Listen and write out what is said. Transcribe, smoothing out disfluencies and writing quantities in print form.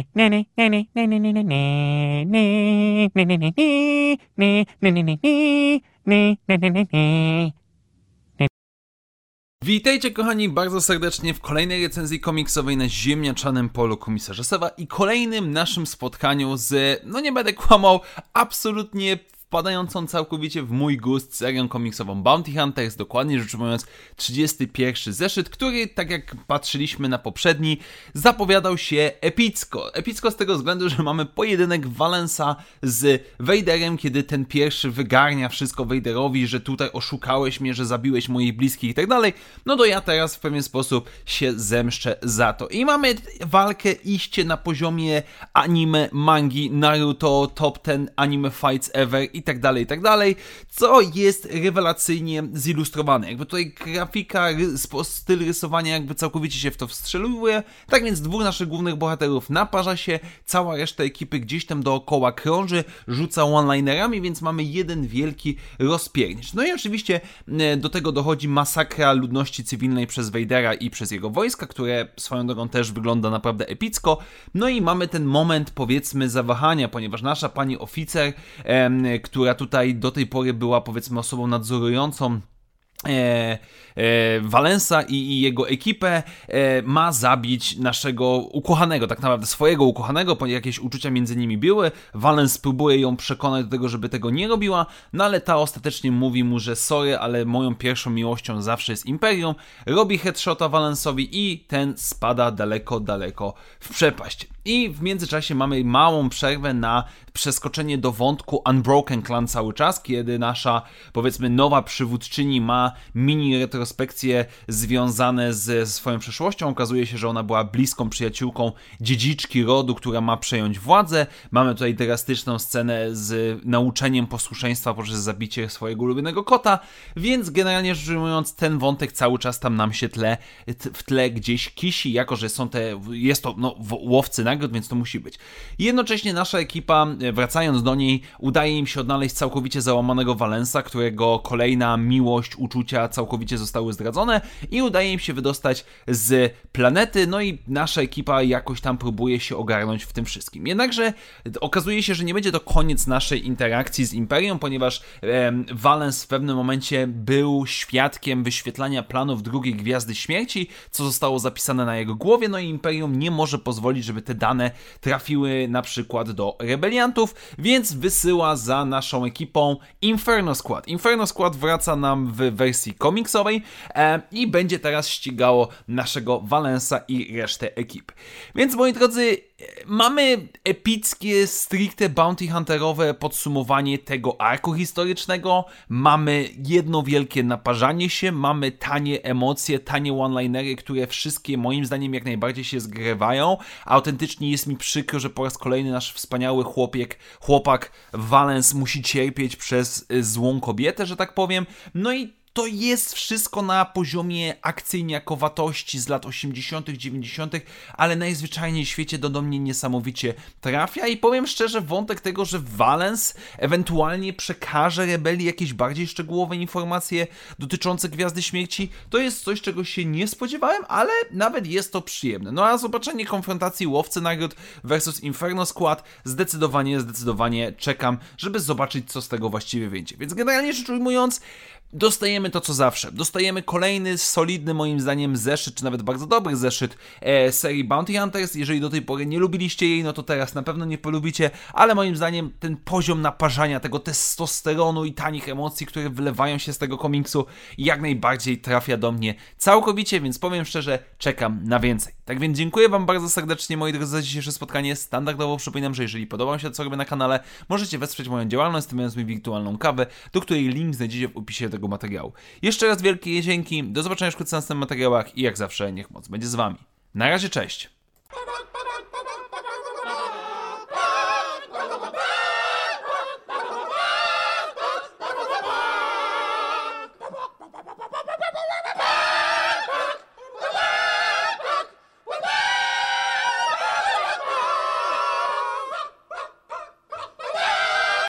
Witajcie kochani bardzo serdecznie w kolejnej recenzji komiksowej na ziemniaczanym polu komisarza Sewa i kolejnym naszym spotkaniu z, no nie będę kłamał, absolutnie wpadającą całkowicie w mój gust serią komiksową Bounty Hunters, dokładnie rzecz ujmując 31 zeszyt, który, tak jak patrzyliśmy na poprzedni, zapowiadał się epicko. Epicko z tego względu, że mamy pojedynek Valensa z Vaderem, kiedy ten pierwszy wygarnia wszystko Vaderowi, że tutaj oszukałeś mnie, że zabiłeś moich bliskich i tak dalej, no to ja teraz w pewien sposób się zemszczę za to. I mamy walkę iście na poziomie anime, mangi, Naruto, top 10 anime fights ever i tak dalej, co jest rewelacyjnie zilustrowane. Jakby tutaj grafika, styl rysowania jakby całkowicie się w to wstrzeliwuje. Tak więc dwóch naszych głównych bohaterów naparza się, cała reszta ekipy gdzieś tam dookoła krąży, rzuca one-linerami, więc mamy jeden wielki rozpiernicz. No i oczywiście do tego dochodzi masakra ludności cywilnej przez Vadera i przez jego wojska, które swoją drogą też wygląda naprawdę epicko. No i mamy ten moment, powiedzmy, zawahania, ponieważ nasza pani oficer, która tutaj do tej pory była, powiedzmy, osobą nadzorującą Valensa i jego ekipę, ma zabić naszego ukochanego, tak naprawdę swojego ukochanego, bo jakieś uczucia między nimi były. Valens próbuje ją przekonać do tego, żeby tego nie robiła, no ale ta ostatecznie mówi mu, że sorry, ale moją pierwszą miłością zawsze jest Imperium. Robi headshota Valensowi i ten spada daleko, daleko w przepaść. I w międzyczasie mamy małą przerwę na przeskoczenie do wątku Unbroken Clan cały czas, kiedy nasza, powiedzmy, nowa przywódczyni ma mini retrospekcje związane ze swoją przeszłością. Okazuje się, że ona była bliską przyjaciółką dziedziczki rodu, która ma przejąć władzę. Mamy tutaj drastyczną scenę z nauczeniem posłuszeństwa poprzez zabicie swojego ulubionego kota, więc generalnie rzecz ujmując, ten wątek cały czas tam nam się w tle gdzieś kisi, jako że jest to łowcy nagród, więc to musi być. Jednocześnie nasza ekipa, wracając do niej, udaje im się odnaleźć całkowicie załamanego Valensa, którego kolejna miłość, uczucia całkowicie zostały zdradzone i udaje im się wydostać z planety, no i nasza ekipa jakoś tam próbuje się ogarnąć w tym wszystkim. Jednakże okazuje się, że nie będzie to koniec naszej interakcji z Imperium, ponieważ Valens w pewnym momencie był świadkiem wyświetlania planów drugiej Gwiazdy Śmierci, co zostało zapisane na jego głowie, no i Imperium nie może pozwolić, żeby te dane trafiły na przykład do rebeliantów, więc wysyła za naszą ekipą Inferno Squad. Inferno Squad wraca nam w wersji komiksowej i będzie teraz ścigało naszego Valensa i resztę ekipy. Więc moi drodzy, mamy epickie, stricte bounty hunterowe podsumowanie tego arku historycznego, mamy jedno wielkie naparzanie się, mamy tanie emocje, tanie one-linery, które wszystkie moim zdaniem jak najbardziej się zgrywają, a autentycznie jest mi przykro, że po raz kolejny nasz wspaniały chłopak Valens musi cierpieć przez złą kobietę, że tak powiem, no i to jest wszystko na poziomie akcyjniakowatości z lat 80., 90., ale najzwyczajniej w świecie do mnie niesamowicie trafia i powiem szczerze, wątek tego, że Valens ewentualnie przekaże rebelii jakieś bardziej szczegółowe informacje dotyczące Gwiazdy Śmierci, to jest coś, czego się nie spodziewałem, ale nawet jest to przyjemne. No a zobaczenie konfrontacji Łowcy Nagród versus Inferno Squad zdecydowanie czekam, żeby zobaczyć, co z tego właściwie wyjdzie. Więc generalnie rzecz ujmując, dostajemy to, co zawsze. Dostajemy kolejny solidny, moim zdaniem, zeszyt, czy nawet bardzo dobry zeszyt serii Bounty Hunters. Jeżeli do tej pory nie lubiliście jej, no to teraz na pewno nie polubicie, ale moim zdaniem ten poziom naparzania, tego testosteronu i tanich emocji, które wylewają się z tego komiksu, jak najbardziej trafia do mnie całkowicie, więc powiem szczerze, czekam na więcej. Tak więc dziękuję Wam bardzo serdecznie, moi drodzy, za dzisiejsze spotkanie. Standardowo przypominam, że jeżeli podoba Wam się to, co robię na kanale, możecie wesprzeć moją działalność, stawiając mi wirtualną kawę, do której link znajdziecie w opisie tego materiału. Jeszcze raz wielkie dzięki, do zobaczenia wkrótce w następnych materiałach i jak zawsze niech moc będzie z Wami. Na razie, cześć!